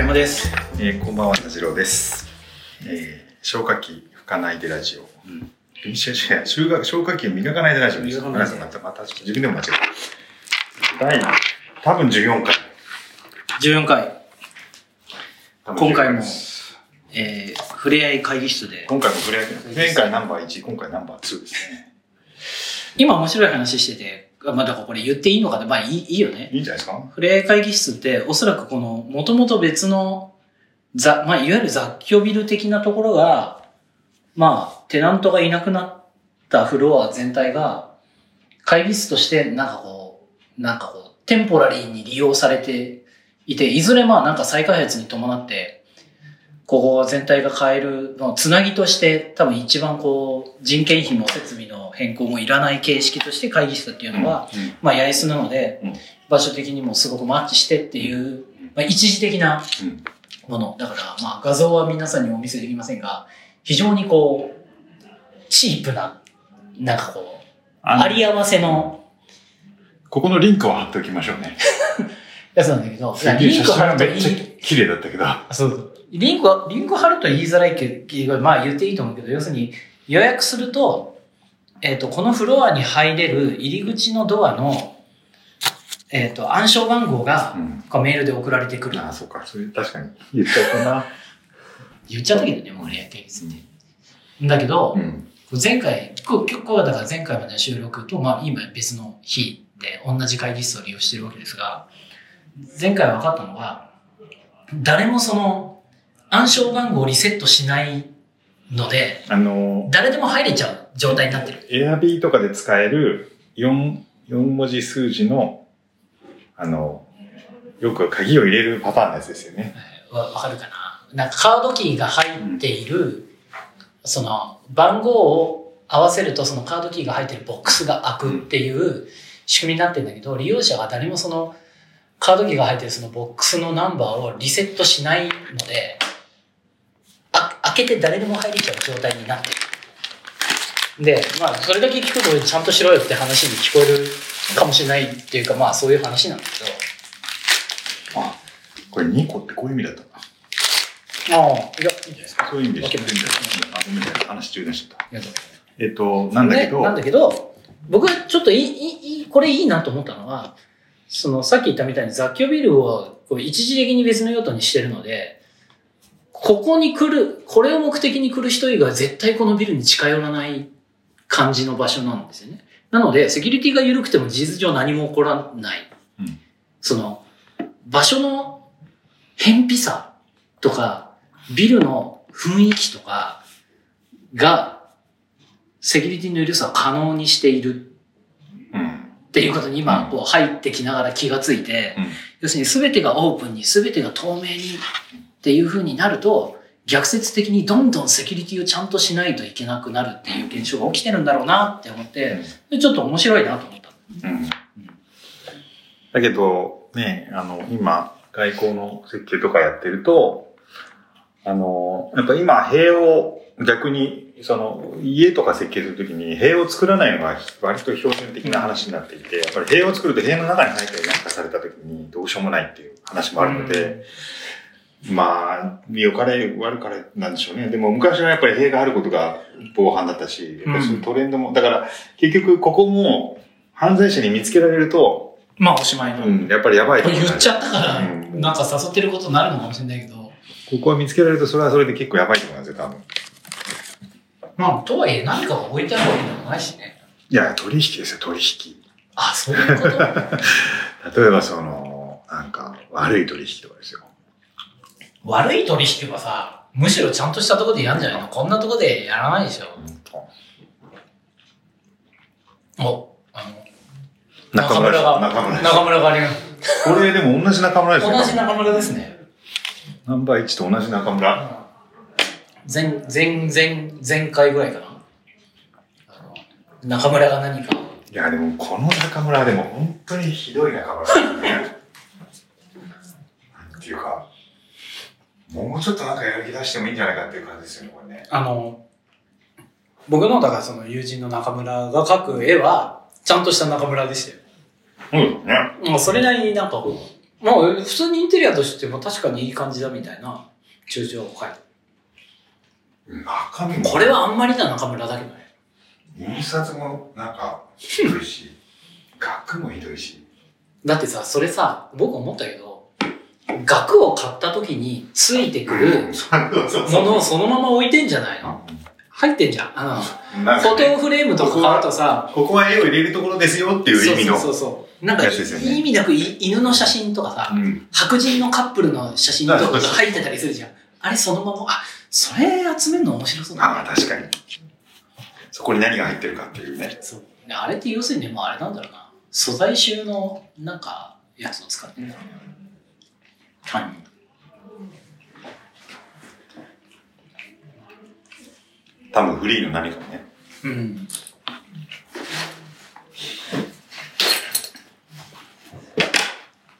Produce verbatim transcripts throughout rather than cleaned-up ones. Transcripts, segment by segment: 山です、えー、こんばんは、なじろうです、えー、消火器吹かないでラジオ、うん、消火器を磨かないでラジオです。皆さんまた自分でも間違えた。第多分じゅうよんかいじゅうよんかい、今回も、えー、ふれあい会議室で、今回もふれあい会議室、前回ナンバーいち、今回ナンバーにですね。今面白い話してて、まあ、だからこれ言っていいのかな、まあいい、いいよね。いいんじゃないですか。ふれあい会議室って、おそらくこの、もともと別の、ざ、まあ、いわゆる雑居ビル的なところが、まあ、テナントがいなくなったフロア全体が、会議室として、なんかこう、なんかこう、テンポラリーに利用されていて、いずれまあ、なんか再開発に伴って、ここ全体が変えるの、つなぎとして、多分一番こう、人件費も設備の変更もいらない形式として会議室っていうのは、うんうん、まあ、八重洲なので、うん、場所的にもすごくマッチしてっていう、まあ、一時的なもの。だから、まあ、画像は皆さんにお見せできませんが、非常にこう、チープな、なんかこう、あり合わせの。ここのリンクを貼っておきましょうね。やつなんだけど、リンク貼るとめっちゃ綺麗だったけど。そうそう。リンクは、リンク貼ると言いづらいけど、まあ言っていいと思うけど、要するに予約すると、えっと、このフロアに入れる入り口のドアの、えっと、暗証番号が、うん、メールで送られてくる。ああ、そうか。それ確かに。言っちゃったな。言っちゃったけどね、もうね、テニスって、うん。だけど、うん、前回、結構だから前回までの収録と、まあ今別の日で同じ会議室を利用してるわけですが、前回分かったのは、誰もその、暗証番号をリセットしないので、あのー、誰でも入れちゃう状態になってる。エアビーとかで使える よん, よん文字数字の、あの、よく鍵を入れるパターンのやつですよね。わかるかな。なんかカードキーが入っている、うん、その番号を合わせるとそのカードキーが入っているボックスが開くっていう仕組みになってるんだけど、利用者が誰もそのカードキーが入っているそのボックスのナンバーをリセットしないので、開けて誰でも入れちゃう状態になってる。で、まあ、それだけ聞くとちゃんとしろよって話に聞こえるかもしれないっていうか、まあ、そういう話なんだけど。あ、これにこってこういう意味だったな。ああ、いや、いいんじゃないですか。そういう意味で知ってるんだよ。あ、ごめんなさい。話中断しちゃった。えっと、なんだけど。なんだけど、僕はちょっといい、いい、これいいなと思ったのは、その、さっき言ったみたいに雑居ビルをこう一時的に別の用途にしてるので、ここに来る、これを目的に来る人以外は絶対このビルに近寄らない感じの場所なんですよね。なので、セキュリティが緩くても事実上何も起こらない。うん、その、場所の偏僻さとか、ビルの雰囲気とかが、セキュリティの緩さを可能にしている。っていうことに今、こう入ってきながら気がついて、うん、要するに全てがオープンに、全てが透明に、っていう風になると、逆説的にどんどんセキュリティをちゃんとしないといけなくなるっていう現象が起きてるんだろうなって思って、うん、ちょっと面白いなと思った。うんうん、だけど、ね、あの、今、外交の設計とかやってると、あの、やっぱ今、塀を逆に、その、家とか設計するときに塀を作らないのが割と標準的な話になっていて、やっぱり塀を作ると塀の中に入って何かされたときにどうしようもないっていう話もあるので、うんまあ、良かれ悪かれなんでしょうね。でも昔はやっぱり塀があることが防犯だったし、やっぱりトレンドも、うん、だから結局ここも犯罪者に見つけられると、まあおしまいの。うん、やっぱりやばいと。言っちゃったから、うん、なんか誘ってることになるのかもしれないけど。ここは見つけられるとそれはそれで結構やばいと思うんですよ、多分。まあ、とはいえ何かが置いてあるわけでもないしね。いや、取引ですよ、取引。あ、そういうこと例えばその、なんか悪い取引とかですよ。悪い取引はさ、むしろちゃんとしたところでやるんじゃないの？こんなところでやらないでしょ。うん、お、あの、中村が、中村が、中村があります。これでも同じ中村ですね。同じ中村ですね。ナンバーいちと同じ中村。前、前、前、前回ぐらいかな。あの中村が何か。いや、でもこの中村はでも本当にひどい中村ですね。なんていうか。もうちょっとなんかやる気出してもいいんじゃないかっていう感じですよね、これね。あの、僕の、だからその友人の中村が描く絵は、ちゃんとした中村でしたよ。うん、ね。もうそれなりになんかこう、まあ、普通にインテリアとしても確かにいい感じだみたいな中条を書いて。中身もこれはあんまりな中村だけどね。印刷もなんかひどいし、額もひどいし。だってさ、それさ、僕思ったけど、額を買った時についてくるものをそのまま置いてんじゃないの？入ってんじゃん。あの、ね、フォトフレームとか買うとさ、ここは絵を入れるところですよっていう意味の。そうそうそうそう。なんか、ね、意味なく犬の写真とかさ、うん、白人のカップルの写真とかが入ってたりするじゃん。あれそのまま、あ、それ集めるの面白そうだね。ああ、確かに。そこに何が入ってるかっていうね。そう。あれって要するにね、もうあれなんだろうな。素材集のなんかやつを使ってるんだろうね。犯人。多分フリーの何かね。うん。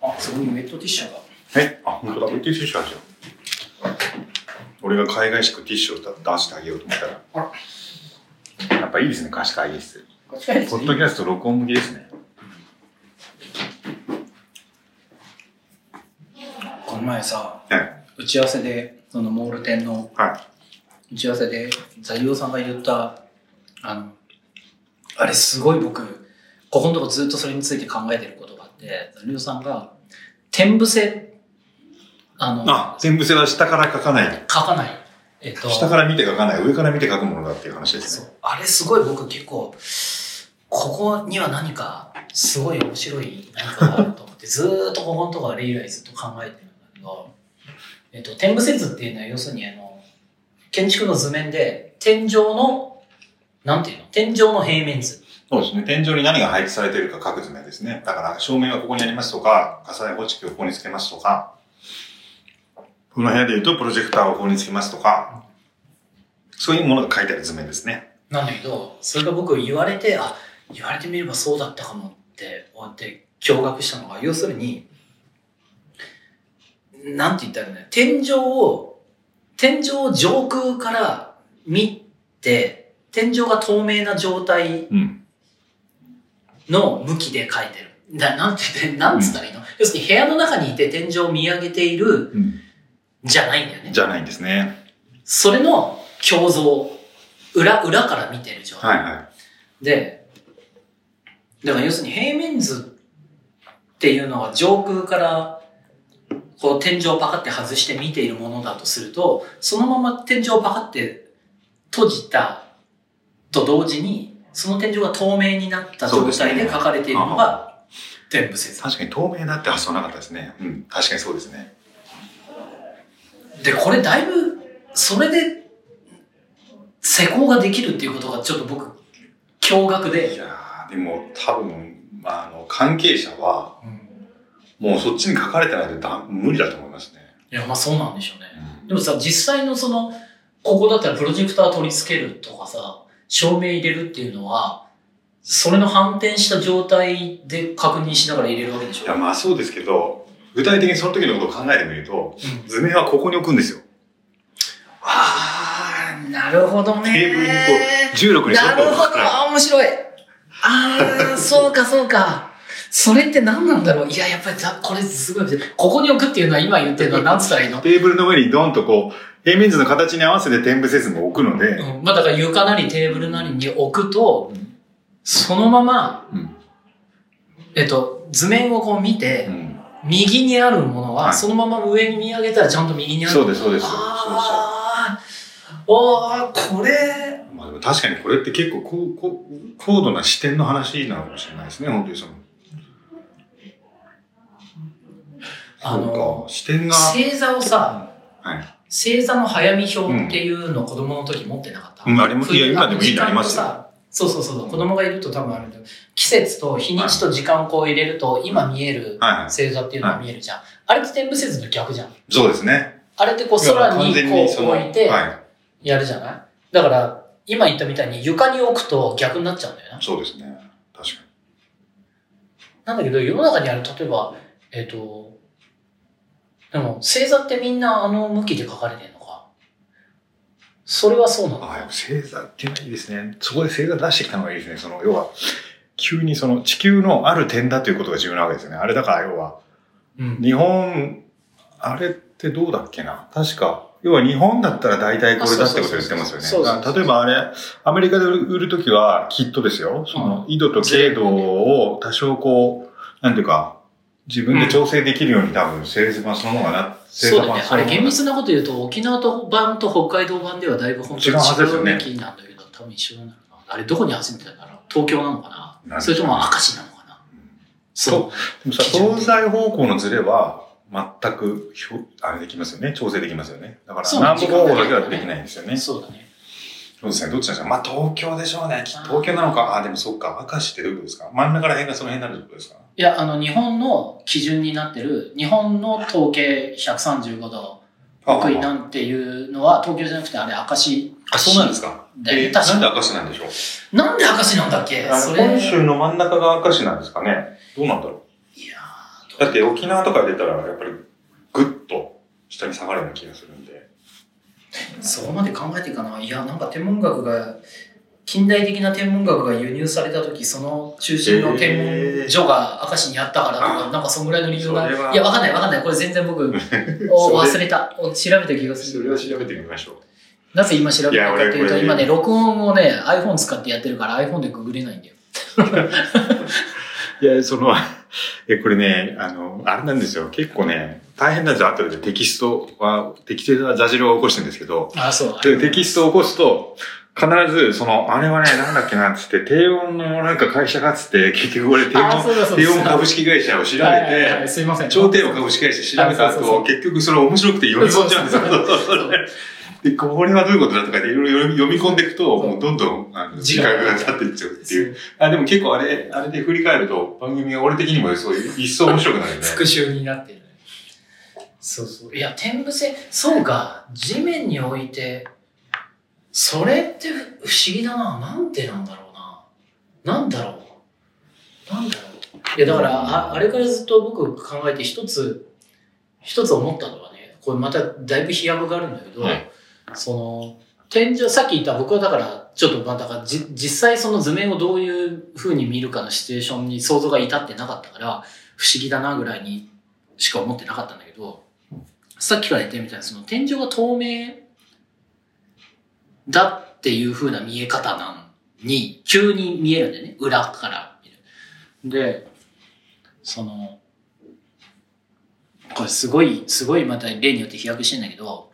あ、そこにウェットティッシュが。え、あ、本当だ。ウェットティッシュあるじゃん。俺が海外しくティッシュを出してあげようと思ったら。あら。やっぱいいですね、貸し会議室。貸し会議室。ポッドキャスト録音向きですね。この前さ、はい、打ち合わせでそのモール店の。はい。打ち合わせで座右さんが言ったあのあれすごい僕ここのとこずっとそれについて考えてることがあって、座右さんが点伏せ、あのあ点伏せは下から書かない、書かない、えっと、下から見て書かない、上から見て書くものだっていう話ですね。そう、あれすごい僕結構ここには何かすごい面白い何かがあると思ってずーっとここのとこあれ以来ずっと考えてるんだけど、えっと、点伏せ図っていうのは要するにあの建築の図面で、天井の、なんていうの？天井の平面図。そうですね。天井に何が配置されているか書く図面ですね。だから、照明はここにありますとか、火災報知器をここにつけますとか、この部屋で言うとプロジェクターをここにつけますとか、そういうものが書いてある図面ですね。なんだけど、それが僕言われて、あ、言われてみればそうだったかもって、こうやって驚愕したのが、要するに、なんて言ったらね、天井を、天井を上空から見て、天井が透明な状態の向きで描いてる。うん、な, なんて言って、なんつったらいいの、うん、要するに部屋の中にいて天井を見上げている、うん、じゃないんだよね。じゃないんですね。それの胸像。裏、裏から見てる状態。はいはい。で、だから要するに平面図っていうのは上空からこう天井をパカって外して見ているものだとすると、そのまま天井をパカって閉じたと同時に、その天井が透明になった状態で書かれているのが天伏せ図。確かに透明だって発想なかったですね。うん、確かにそうですね。で、これだいぶ、それで施工ができるっていうことがちょっと僕、驚愕で。いやー、でも多分、まあ、あの、関係者は、うん、もうそっちに書かれてないとだ無理だと思いますね。いや、まあそうなんでしょうね。うん、でもさ、実際のその、ここだったらプロジェクター取り付けるとかさ、照明入れるっていうのは、それの反転した状態で確認しながら入れるわけでしょう。いや、まあそうですけど、具体的にその時のことを考えてみると、うん、図面はここに置くんですよ。あー、なるほどね。テーブルにこう、重力に沿って置くから。なるほど、あー、面白い。あー、そうかそうか。それって何なんだろう。いや、やっぱりこれすごい。ここに置くっていうのは今言ってるのは何つったらいいの？テーブルの上にドンとこう、平面図の形に合わせて点伏せ図も置くので。うん、まあだから床なりテーブルなりに置くと、うん、そのまま、うん、えっと、図面をこう見て、うん、右にあるものは、はい、そのまま上に見上げたらちゃんと右にあるもの。そうです、そうです。あー、おー、これ。まあでも確かにこれって結構こう、こう、高度な視点の話なのかもしれないですね、本当にその。あの、視点が星座をさ、はい、星座の早見表っていうのを子供の時持ってなかった、うん、あれも、いや、今でもいいのありますよ。そうそうそう、うん、子供がいると多分あるんだけど、季節と日にちと時間をこう入れると、今見える星座っていうのが見えるじゃん。はいはいはい、あれって点伏せ図の逆じゃん。そうですね。あれってこう空にこう置いて、やるじゃない、はい、だから、今言ったみたいに床に置くと逆になっちゃうんだよね。そうですね。確かに。なんだけど、世の中にある、例えば、えっと、でも、星座ってみんなあの向きで書かれてるのか。それはそうなのか。ああ、星座っていうのはいいですね。そこで星座出してきたのがいいですね。その、要は、急にその地球のある点だということが重要なわけですよね。あれだから、要は、うん、日本あれってどうだっけな、確か要は日本だったら大体これだってこと言ってますよね。そうそうそうそう、例えばあれアメリカで売るときはきっとですよ、その緯度と経度を多少こうなんていうか自分で調整できるように多分製図版そのものがな、製図版そのものが。そうだね。あれ厳密なこと言うと沖縄版と北海道版ではだいぶ本当に違うべきなんだけど、多分一緒なんだろうな。あれどこに初めてだろう、東京なのかな、それとも明石なのかな、うん、そう。でもさ、東西方向のズレは全くあれできますよね、調整できますよね。だから南北方向だけはできないんですよね。そうだね。そうですね。どっちなんですか。まあ東京でしょうね。東京なのか。ああ、でもそっか。明石ってどういうことですか。真ん中ら辺がその辺になるってことですか。いや、あの、日本の基準になってる、日本の統計ひゃくさんじゅうごど、北緯なんていうのは、東京じゃなくて、あれ、明石。あ、そうなんですか。えー、なんで明石なんでしょう。なんで明石なんだっけ、それ。本州の真ん中が明石なんですかね。どうなんだろう。いやー、だって沖縄とか出たら、やっぱり、ぐっと下に下がるような気がするんで。そこまで考えていかない。いや、なんか天文学が、近代的な天文学が輸入されたとき、その中心の天文所が明石にあったからとか、えー、なんかそんぐらいの理由が、いや、わかんないわかんない。これ全然僕、忘れた。調べた気がする。それは調べてみましょう。なぜ今調べたかというと、今ね、録音をね、iPhone 使ってやってるから iPhone でググれないんだよ。いや、その、え、これね、あの、あれなんですよ。結構ね、大変なんですよ。後でテキストは、適正な座汁を起こしてるんですけど、あ、そう。で、テキストを起こすと、必ず、その、あれはね、なんだっけな、つって、低温のなんか会社がつって、結局俺低温、低温株式会社を調べて、はいはいはい、すいません。超低温株式会社調べた後、そうそうそう、結局それ面白くて読み込んじゃうんですよ。そうそうそう。で、これはどういうことだとかで、いろいろ読み込んでいくと、もうどんどん、あの、時間が経っていっちゃうっていう。あ、でも結構あれ、あれで振り返ると、番組が俺的にもそう一層面白くなるね。復習になってる。そうそう。いや、天伏せ、そうか、地面に置いて、それって不思議だな。なんてなんだろうな。なんだろう。なんだろう。いや、だから、あ、あれからずっと僕考えて一つ、一つ思ったのはね、これまただいぶ飛躍があるんだけど、はい、その、天井、さっき言った僕はだから、ちょっとまた、じ、実際その図面をどういう風に見るかのシチュエーションに想像が至ってなかったから、不思議だなぐらいにしか思ってなかったんだけど、さっきから言ってみたいな、その天井が透明、だっていう風な見え方なのに、急に見えるんだよね。裏から見る。で、その、これすごい、すごいまた例によって飛躍してんだけど、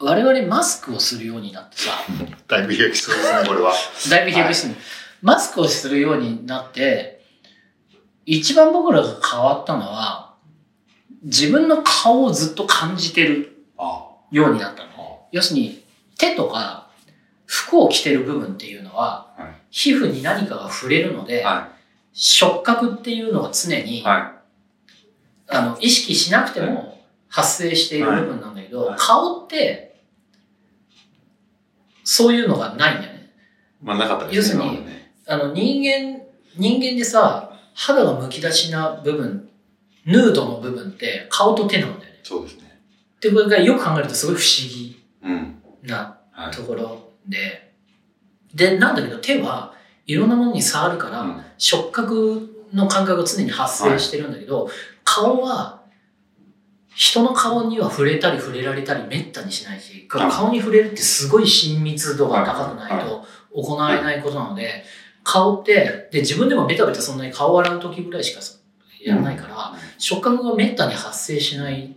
我々マスクをするようになってさ。だいぶ飛躍してるね、これは。だいぶ飛躍してる、はい。マスクをするようになって、一番僕らが変わったのは、自分の顔をずっと感じてるようになったの。ああ、要するに、手とか服を着てる部分っていうのは、はい、皮膚に何かが触れるので、はい、触覚っていうのは常に、はい、あの意識しなくても発生している部分なんだけど、はいはい、顔ってそういうのがないんだよね。まあなかったですね。要するに、ね、あの人間人間でさ、肌がむき出しな部分、ヌードの部分って顔と手なんだよね。そうですね。ってことがよく考えるとすごい不思議。うん。なところで、はい、でなんだけど手はいろんなものに触るから、うん、触覚の感覚が常に発生してるんだけど、はい、顔は人の顔には触れたり触れられたりめったにしないし、顔に触れるってすごい親密度が高くないと行われないことなので、はいはい、顔ってで自分でもベタベタそんなに顔を洗う時ぐらいしかやらないから、うん、触覚がめったに発生しない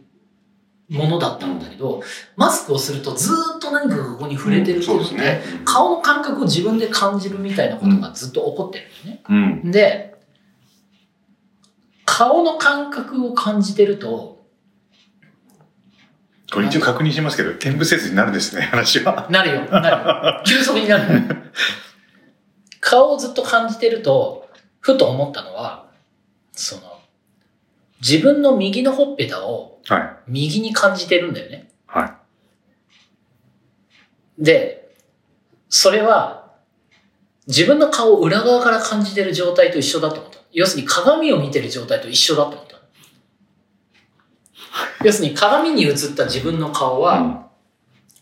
ものだったんだけど、マスクをするとずーっと何かがここに触れてるっていうので、うん、そうですね、顔の感覚を自分で感じるみたいなことがずっと起こってるんだよね、うん、で顔の感覚を感じてるとこれ一応確認しますけど、天伏せずになるんですね、話はなるよ、なるよ、急速になるよ。顔をずっと感じてるとふと思ったのは、その自分の右のほっぺたを右に感じてるんだよね。はい。で、それは自分の顔を裏側から感じてる状態と一緒だと思った。要するに鏡を見てる状態と一緒だと思った。要するに鏡に映った自分の顔は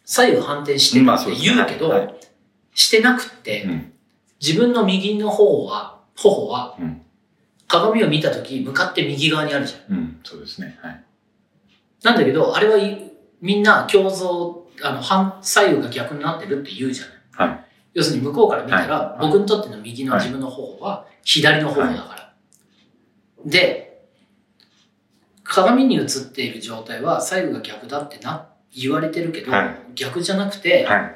左右反転してるって言うけど、してなくって、自分の右の頬は、頬は鏡を見たとき、向かって右側にあるじゃん。うん、そうですね。はい。なんだけど、あれはみんな胸像、あの、反左右が逆になってるって言うじゃない。はい。要するに向こうから見たら、はい、僕にとっての右の自分の方は左の方だから。はい、で、鏡に映っている状態は左右が逆だってな、言われてるけど、はい、逆じゃなくて、はい、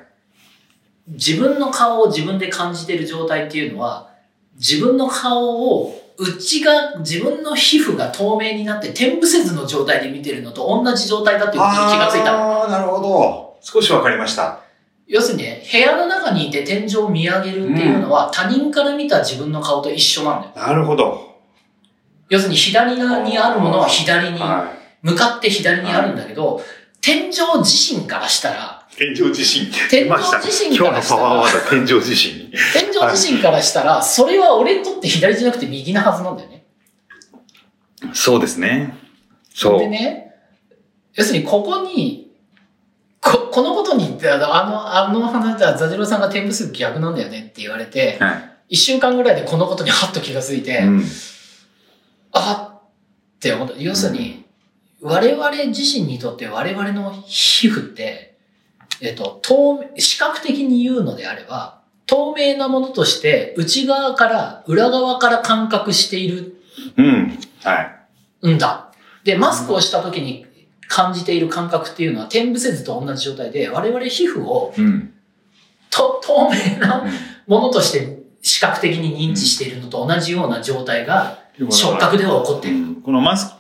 自分の顔を自分で感じている状態っていうのは、自分の顔を内が、自分の皮膚が透明になって転ぶせずの状態で見てるのと同じ状態だっていうことに気がついたの。ああ、なるほど。少しわかりました。要するにね、部屋の中にいて天井を見上げるっていうのは、うん、他人から見た自分の顔と一緒なんだよ。なるほど。要するに左にあるものは左に、向かって左にあるんだけど、はい、天井自身からしたら、天井自身天井自身からしたら、今日のパワーワード天井自身天井自身からしたら、それは俺にとって左じゃなくて右なはずなんだよね。そうですね。そう。でね、要するにここに、こ, このことに、あの、あの話だ、座次郎さんが天数逆なんだよねって言われて、はい、いっしゅうかんぐらいでこのことにハッと気がついて、うん、あって思った。要するに、うん、我々自身にとって我々の皮膚って、えっと、透明、視覚的に言うのであれば、透明なものとして内側から裏側から感覚している。うん。はい。んだ。で、マスクをしたときに、感じている感覚っていうのは転ぶせずと同じ状態で、我々皮膚を、うん、と透明なものとして視覚的に認知しているのと同じような状態が触覚では起こっている、うん、このマスク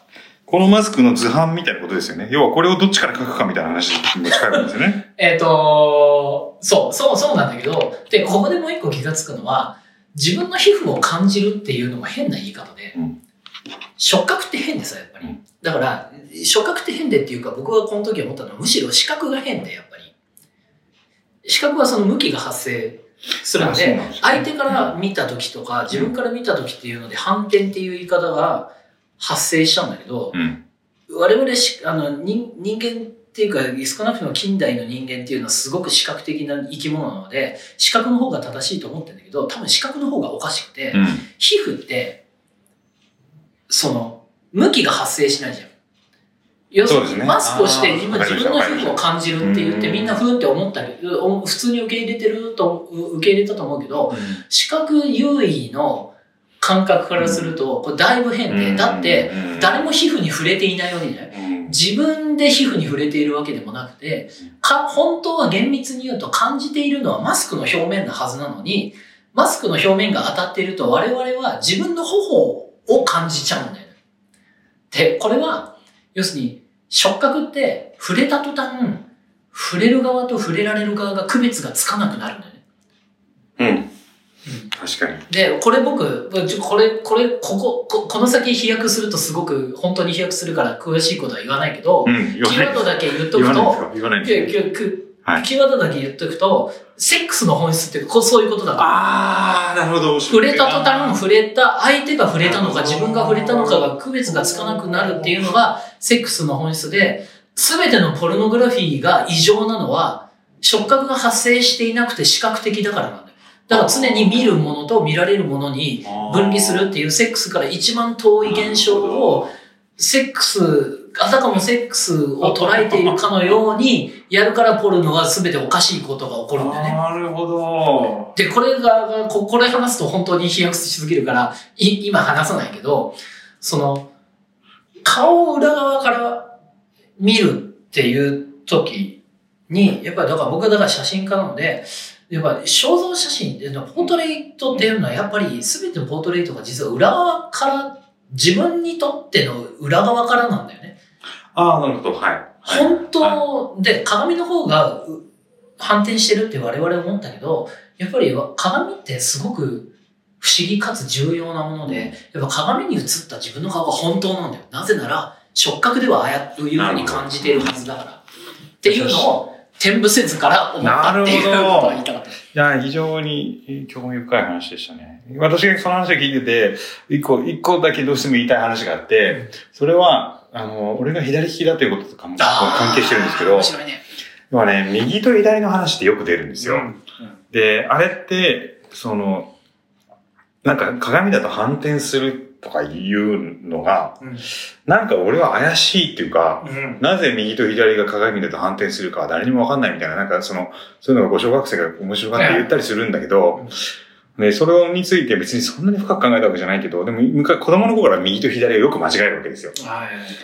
このマスクの図版みたいなことですよね。要はこれをどっちから書くかみたいな話に近いんですよね。えっとそうそうそうなんだけど、でここでもう一個気がつくのは、自分の皮膚を感じるっていうのも変な言い方で、うん、触覚って変でさ、やっぱり、うん、だから触覚って変でっていうか、僕はこの時思ったのはむしろ視覚が変で、やっぱり視覚はその向きが発生するので、相手から見た時とか自分から見た時っていうので反転っていう言い方が発生しちゃうんだけど、我々あの人間っていうか、少なくとも近代の人間っていうのはすごく視覚的な生き物なので、視覚の方が正しいと思ってるんだけど、多分視覚の方がおかしくて、皮膚ってその向きが発生しないじゃん。要するにマスクをして今自分の皮膚を感じるって言って、みんなふーって思ったり、普通に受け入れてると、受け入れたと思うけど、視覚優位の感覚からするとこれだいぶ変で、だって誰も皮膚に触れていないわけじゃない。自分で皮膚に触れているわけでもなくて、か本当は厳密に言うと感じているのはマスクの表面なはずなのに、マスクの表面が当たっていると我々は自分の頬を感じちゃうんだよね。でこれは要するに触覚って触れた途端、触れる側と触れられる側が区別がつかなくなるんだよね。うん。うん、確かに。で、これ僕、これ、これ、ここ、こ、この先飛躍するとすごく、本当に飛躍するから詳しいことは言わないけど、うん、キーワードだけ言っとくと、言わないんですよ。キーワードだけ言っとくと、セックスの本質ってこうそういうことだから。ああ、なるほど。触れた途端、触れた、相手が触れたのか自分が触れたのかが区別がつかなくなるっていうのがセックスの本質で、すべてのポルノグラフィーが異常なのは触覚が発生していなくて視覚的だからなんだよ。だから常に見るものと見られるものに分離するっていう、セックスから一番遠い現象を、セックス、あたかもセックスを捉えているかのようにやるから、ポルノは全ておかしいことが起こるんだよね。なるほど。で、これが、これ話すと本当に飛躍しすぎるから、い、今話さないけど、その、顔を裏側から見るっていう時に、やっぱりだから僕はだから写真家なので、やっぱ肖像写真っていうのは、ポートレートっていうのはやっぱり全てのポートレートが実は裏側から、自分にとっての裏側からなんだよね。ああ、なるほど。はい。はい、本当で、鏡の方が反転してるって我々思ったけど、やっぱり鏡ってすごく不思議かつ重要なもので、やっぱ鏡に映った自分の顔が本当なんだよ。なぜなら、触覚ではああいうふうに感じているはずだから。っていうのを、転ぶせずから思ったっていうことを言いたかった。いや、非常に興味深い話でしたね。私がその話を聞いてて、一個、一個だけどうしても言いたい話があって、それは、あの、俺が左利きだということとかも関係してるんですけど、面白いね。要はね、右と左の話ってよく出るんですよ。うんうん、で、あれって、その、なんか鏡だと反転するとかいうのが、うん、なんか俺は怪しいっていうか、うん、なぜ右と左が鏡だと反転するかは誰にもわかんないみたいな、なんかその、そういうのがご小学生が面白がって言ったりするんだけど、うん、で、それについて別にそんなに深く考えたわけじゃないけど、でも昔子供の頃から右と左をよく間違えるわけですよ。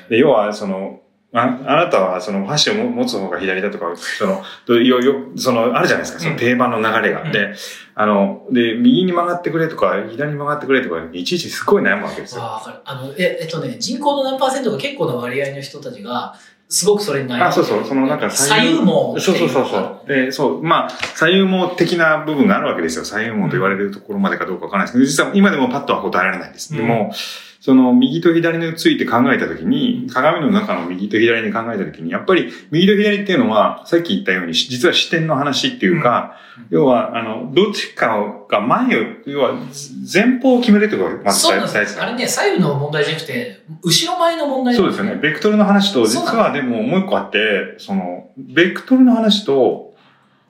で、要はその、あ, あなたは、その、箸を持つ方が左だとか、その、よ、よ、その、あるじゃないですか、その定番の流れが。うん、で、あの、で、右に曲がってくれとか、左に曲がってくれとか、いちいちすごい悩むわけですよ。ああ、わかる。あの、え、えっとね、人口の何パーセントが結構な割合の人たちが、すごくそれに悩む。あ、そうそう、その、なんか左右網。そうそうそうそう。で、そう、まあ、左右網的な部分があるわけですよ。左右網と言われるところまでかどうかわからないですけど、実は今でもパッとは答えられないです。うん、でも、その右と左について考えたときに、鏡の中の右と左に考えたときに、やっぱり右と左っていうのは、さっき言ったように、実は視点の話っていうか、うん、要は、あの、どっちかが前を、要は、前方を決めるところがまず大事なんですよ。あれね、左右の問題じゃなくて、後ろ前の問題なんですよね。そうですよね。ベクトルの話と、実はでももう一個あって、その、ベクトルの話と、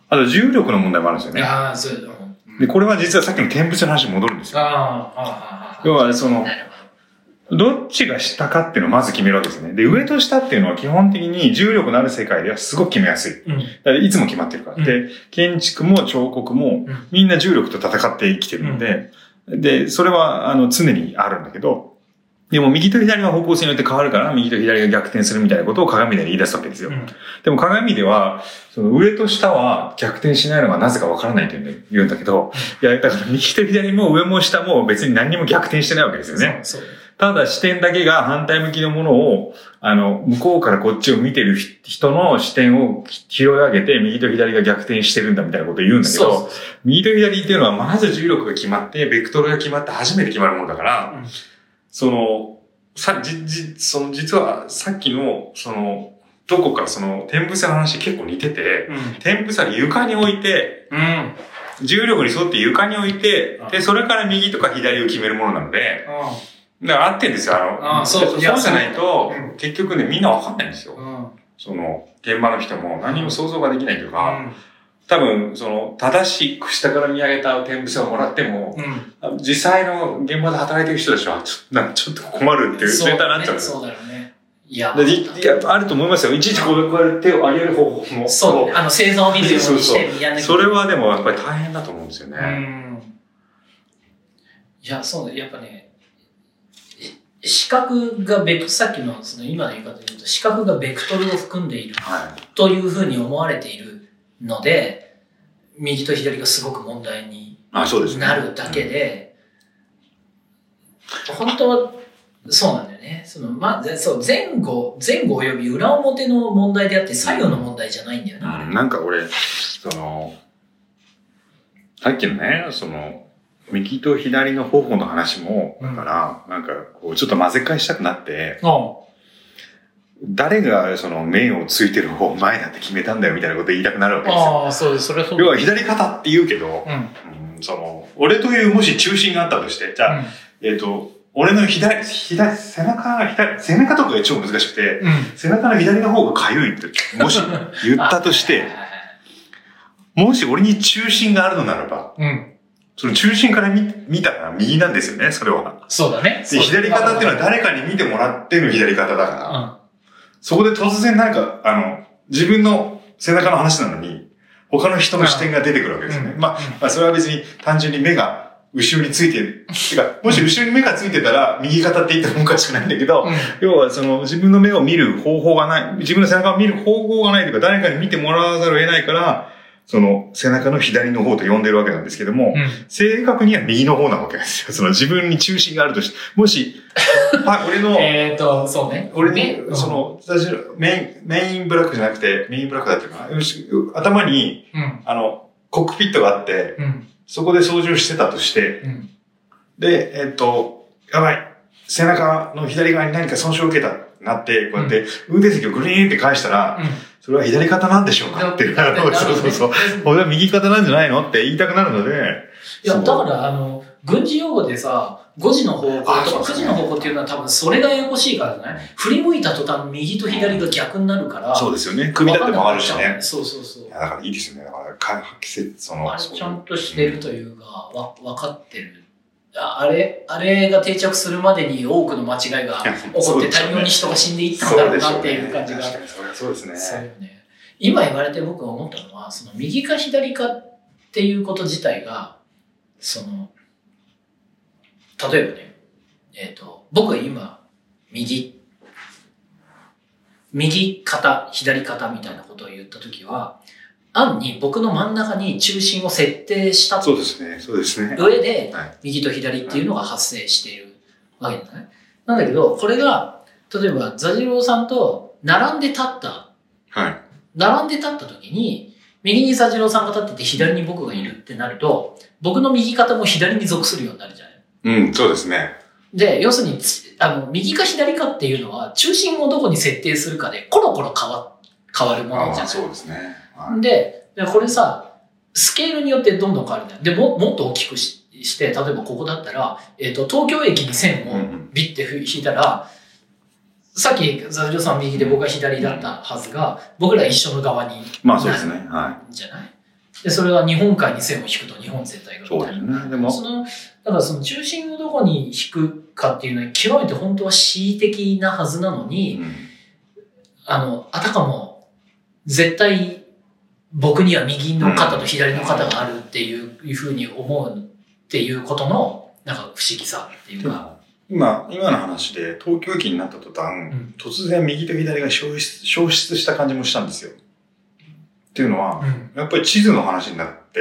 あと重力の問題もあるんですよね。ああ、そうだ、うん。で、これは実はさっきの見物の話に戻るんですよ。ああ、ああ。要は、その、どっちが下かっていうのをまず決めるわけですね。で、上と下っていうのは基本的に重力のある世界ではすごく決めやすい。うん、だからいつも決まってるから。うん、で、建築も彫刻もみんな重力と戦って生きてるので、うん、で、それはあの常にあるんだけど、でも右と左の方向性によって変わるから、右と左が逆転するみたいなことを鏡で言い出すわけですよ。うん、でも鏡では、その上と下は逆転しないのがなぜかわからないと言うんだけど、いや、だから右と左も上も下も別に何にも逆転してないわけですよね。そうそう、ただ視点だけが反対向きのものを、あの、向こうからこっちを見てる人の視点を拾い上げて、右と左が逆転してるんだみたいなことを言うんだけど、そうそう、右と左っていうのはまず重力が決まって、ベクトルが決まって初めて決まるものだから、うん、その、さ、じ、じ、その実はさっきの、その、どこかその、天伏せの話結構似てて、うん、天伏せは床に置いて、うん、重力に沿って床に置いて、で、それから右とか左を決めるものなので、うん、だから合ってんですよ。あの、ああ、そう、そうじゃないと、うん、結局ね、みんなわかんないんですよ。うん、その、現場の人も何も想像ができないというか、うん、多分、その、正しく下から見上げた天秤をもらっても、うん、実際の現場で働いてる人たちは、ちょっと、なんかちょっと困るっていう、そう、ね、そうなっちゃうんですよ。そうだよね。いや、だあると思いますよ。いちいちこうやって手を上げる方法も。そう、ね、あの、製造を見るようにして見上げる。それはでもやっぱり大変だと思うんですよね。うん、いや、そうだ、やっぱね、視覚がベク、さっきのその今の言い方で言うと、視覚がベクトルを含んでいるというふうに思われているので、右と左がすごく問題になるだけで、本当はそうなんだよね。そのまそう前後、前後及び裏表の問題であって、左右の問題じゃないんだよね。うん、なんか俺、その、さっきのね、その、右と左の方法の話も、だから、なんか、こう、ちょっと混ぜ返したくなって、うん、誰が、その、面をついてる方、前だって決めたんだよ、みたいなこと言いたくなるわけですよ。ああ、そうです。それはそうです。要は、左肩って言うけど、うんうん、その、俺という、もし中心があったとして、じゃあ、うん、えっと、俺の左、左、背中が左、背中とかが超難しくて、うん、背中の左の方がかゆいって、もし言ったとして、もし俺に中心があるのならば、うん、その中心から 見, 見たら右なんですよね、それは。そうだね。で、左肩っていうのは誰かに見てもらっての左肩だから、うん、そこで突然なんか、あの、自分の背中の話なのに、他の人の視点が出てくるわけですよね。うん、まあ、まあ、それは別に単純に目が後ろについてる。てか、もし後ろに目がついてたら、右肩って言ってもおかしくないんだけど、うん、要はその自分の目を見る方法がない、自分の背中を見る方法がないというか、誰かに見てもらわざるを得ないから、その背中の左の方と呼んでるわけなんですけども、うん、正確には右の方なわけですよ。その自分に中心があるとして、もし、俺の、えっと、そうね。俺に、うん、その、私のメイン、メインブラックじゃなくて、メインブラックだったかな。頭に、うん、あの、コックピットがあって、うん、そこで操縦してたとして、うん、で、えっと、やばい。背中の左側に何か損傷を受けたってなって、こうやって、運転席をグリーンって返したら、うん、それは左肩なんでしょうかっていう。そうそうそう。俺は右肩なんじゃないのって言いたくなるので。いや、だから、あの、軍事用語でさ、ごじの方向とかくじの方向っていうのは多分それがややこしいからじゃない？振り向いた途端、右と左が逆になるから。そうですよね。組み立てもあるしね。そうそうそう。だからいいですよね。だから、か、はっきり、その。ちゃんとしてるというか、わ、わかってる。あれ、あれが定着するまでに多くの間違いが起こって大量に人が死んでいったんだろうなっていう感じが。今言われて僕が思ったのは、その右か左かっていうこと自体が、その、例えばね、えっと、僕は今、右、右肩、左肩みたいなことを言ったときは、案に僕の真ん中に中心を設定したと。そうですね。そうですね。上で、右と左っていうのが発生しているわけですね。はいはい、なんだけど、これが、例えば、座次郎さんと並んで立った。はい。並んで立った時に、右に座次郎さんが立ってて左に僕がいるってなると、僕の右肩も左に属するようになるじゃない。うん、そうですね。で、要するに、あの、右か左かっていうのは、中心をどこに設定するかで、コロコロ変わ、変わるものじゃない。そうですね。で、これさ、スケールによってどんどん変わるんだよ。で、も、もっと大きく し, して、例えばここだったら、えっと、東京駅に線をビッて引いたら、うん、さっき、座次郎さん右で僕が左だったはずが、僕ら一緒の側になる。まあそうですね。はい。じゃないで、それは日本海に線を引くと日本全体が。そうですね。でも。その、だからその中心をどこに引くかっていうのは、極めて本当は恣意的なはずなのに、うん、あの、あたかも、絶対、僕には右の肩と左の肩があるっていうふうに思うっていうことの、なんか不思議さっていうか。今、今の話で東京駅になった途端、うん、突然右と左が消失、消失した感じもしたんですよ。っていうのは、うん、やっぱり地図の話になって、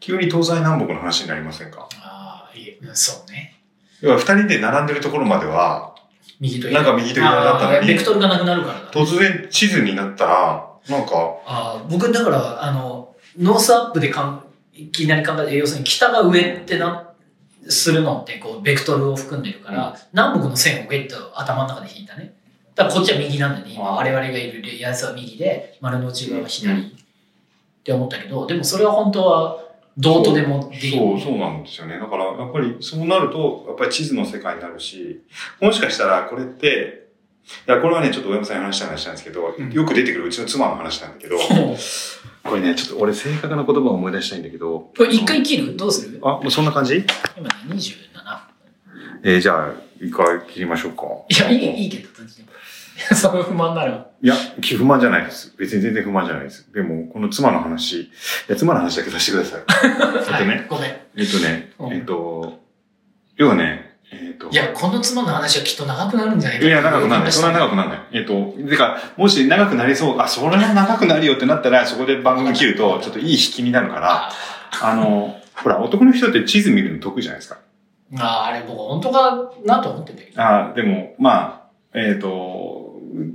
急に東西南北の話になりませんか？ああ、いえ、そうね。要は二人で並んでるところまでは、右と左。なんか右と左だったのに、ベクトルがなくなるからだね。突然地図になったら、なんかあ僕だからあのノースアップでかんいきなり考えて、要するに北が上ってなするのってこうベクトルを含んでるから、うん、南北の線をグイッと頭の中で引いたね。だからこっちは右なんだね。今我々がいるやつは右で丸の内側は左、うん、って思ったけど、でもそれは本当はどうとでもできる。そうそうなんですよね。だからやっぱりそうなるとやっぱり地図の世界になるし、もしかしたらこれって。いや、これはね、ちょっと大山さんに話した話なんですけど、よく出てくるうちの妻の話なんだけど、これね、ちょっと俺正確な言葉を思い出したいんだけど。これ一回切る？どうする？あ、もうそんな感じ？今ね、にじゅうなな。えー、じゃあ、一回切りましょうか。いや、いい、いいけど、どっちでも。その不満なら。いや、不満じゃないです。別に全然不満じゃないです。でも、この妻の話、いや、妻の話だけさせてください。えっとね、ごめん。えっとね、えっと、要はね、えっと。いや、この妻の話はきっと長くなるんじゃないか。いや、長くならない。そんな長くならない。えっと、てか、もし長くなりそう、あ、それは長くなるよってなったら、そこで番組切ると、ちょっといい引きになるから、あの、ほら、男の人って地図見るの得意じゃないですか。ああ、あれ僕本当かなと思ってて。ああ、でも、まあ、えっと、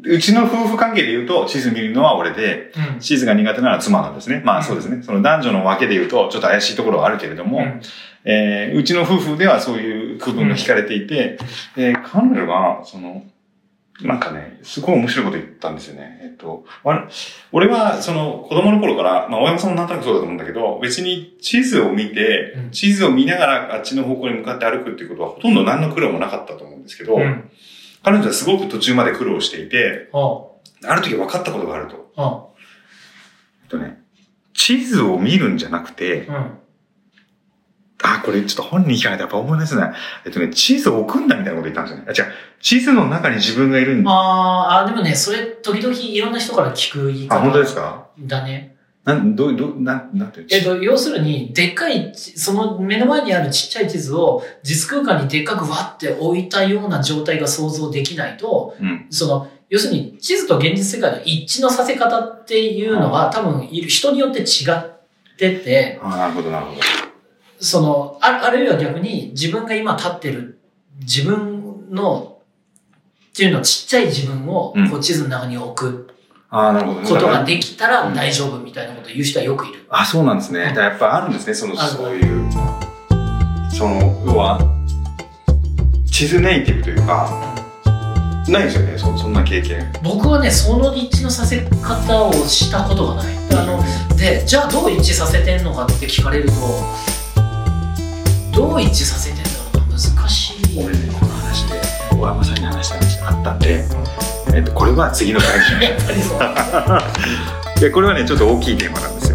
うちの夫婦関係で言うと、地図見るのは俺で、うん、地図が苦手なら妻なんですね。まあそうですね。うん、その男女の分けで言うと、ちょっと怪しいところはあるけれども、うんえー、うちの夫婦ではそういう区分が引かれていて、うん、えー、彼女が、その、なんかね、すごい面白いこと言ったんですよね。えっと、俺は、その、子供の頃から、まあ、大山さんもなんとなくそうだと思うんだけど、別に地図を見て、地図を見ながらあっちの方向に向かって歩くっていうことは、ほとんど何の苦労もなかったと思うんですけど、うん、彼女はすごく途中まで苦労していて、うん、ある時分かったことがあると。うん、えっとね、地図を見るんじゃなくて、うんあ、これちょっと本人聞かないとやっぱ思い出せない。えっとね、地図を置くんだみたいなこと言ったんですよね。あ、違う。地図の中に自分がいるんだ。ああ、でもね、それ、時々いろんな人から聞く言い方。あ、本当ですか？だね。なん、どう、どう、な、なんていう。えっと、要するに、でっかい、その目の前にあるちっちゃい地図を実空間にでっかくわって置いたような状態が想像できないと、うん、その、要するに地図と現実世界の一致のさせ方っていうのは、うん、多分いる、人によって違ってて。あ、なるほど、なるほど。その、あ、あるいは逆に自分が今立ってる自分の、っていうのちっちゃい自分をこう地図の中に置くことができたら大丈夫みたいなことを言う人はよくいる。あ、そうなんですね。だやっぱあるんですね、その、そういう、その、要は、地図ネイティブというか、ないですよね、そ、そんな経験。僕はね、その一致のさせ方をしたことがない。あの、で、じゃあどう一致させてんのかって聞かれると、どう一致させてんだろうな、難しい。俺ね、この話で大山さんに話した話あったんで、えっと、これは次の回にしましょう。やっぱりそう。いや、これはね、ちょっと大きいテーマなんですよ。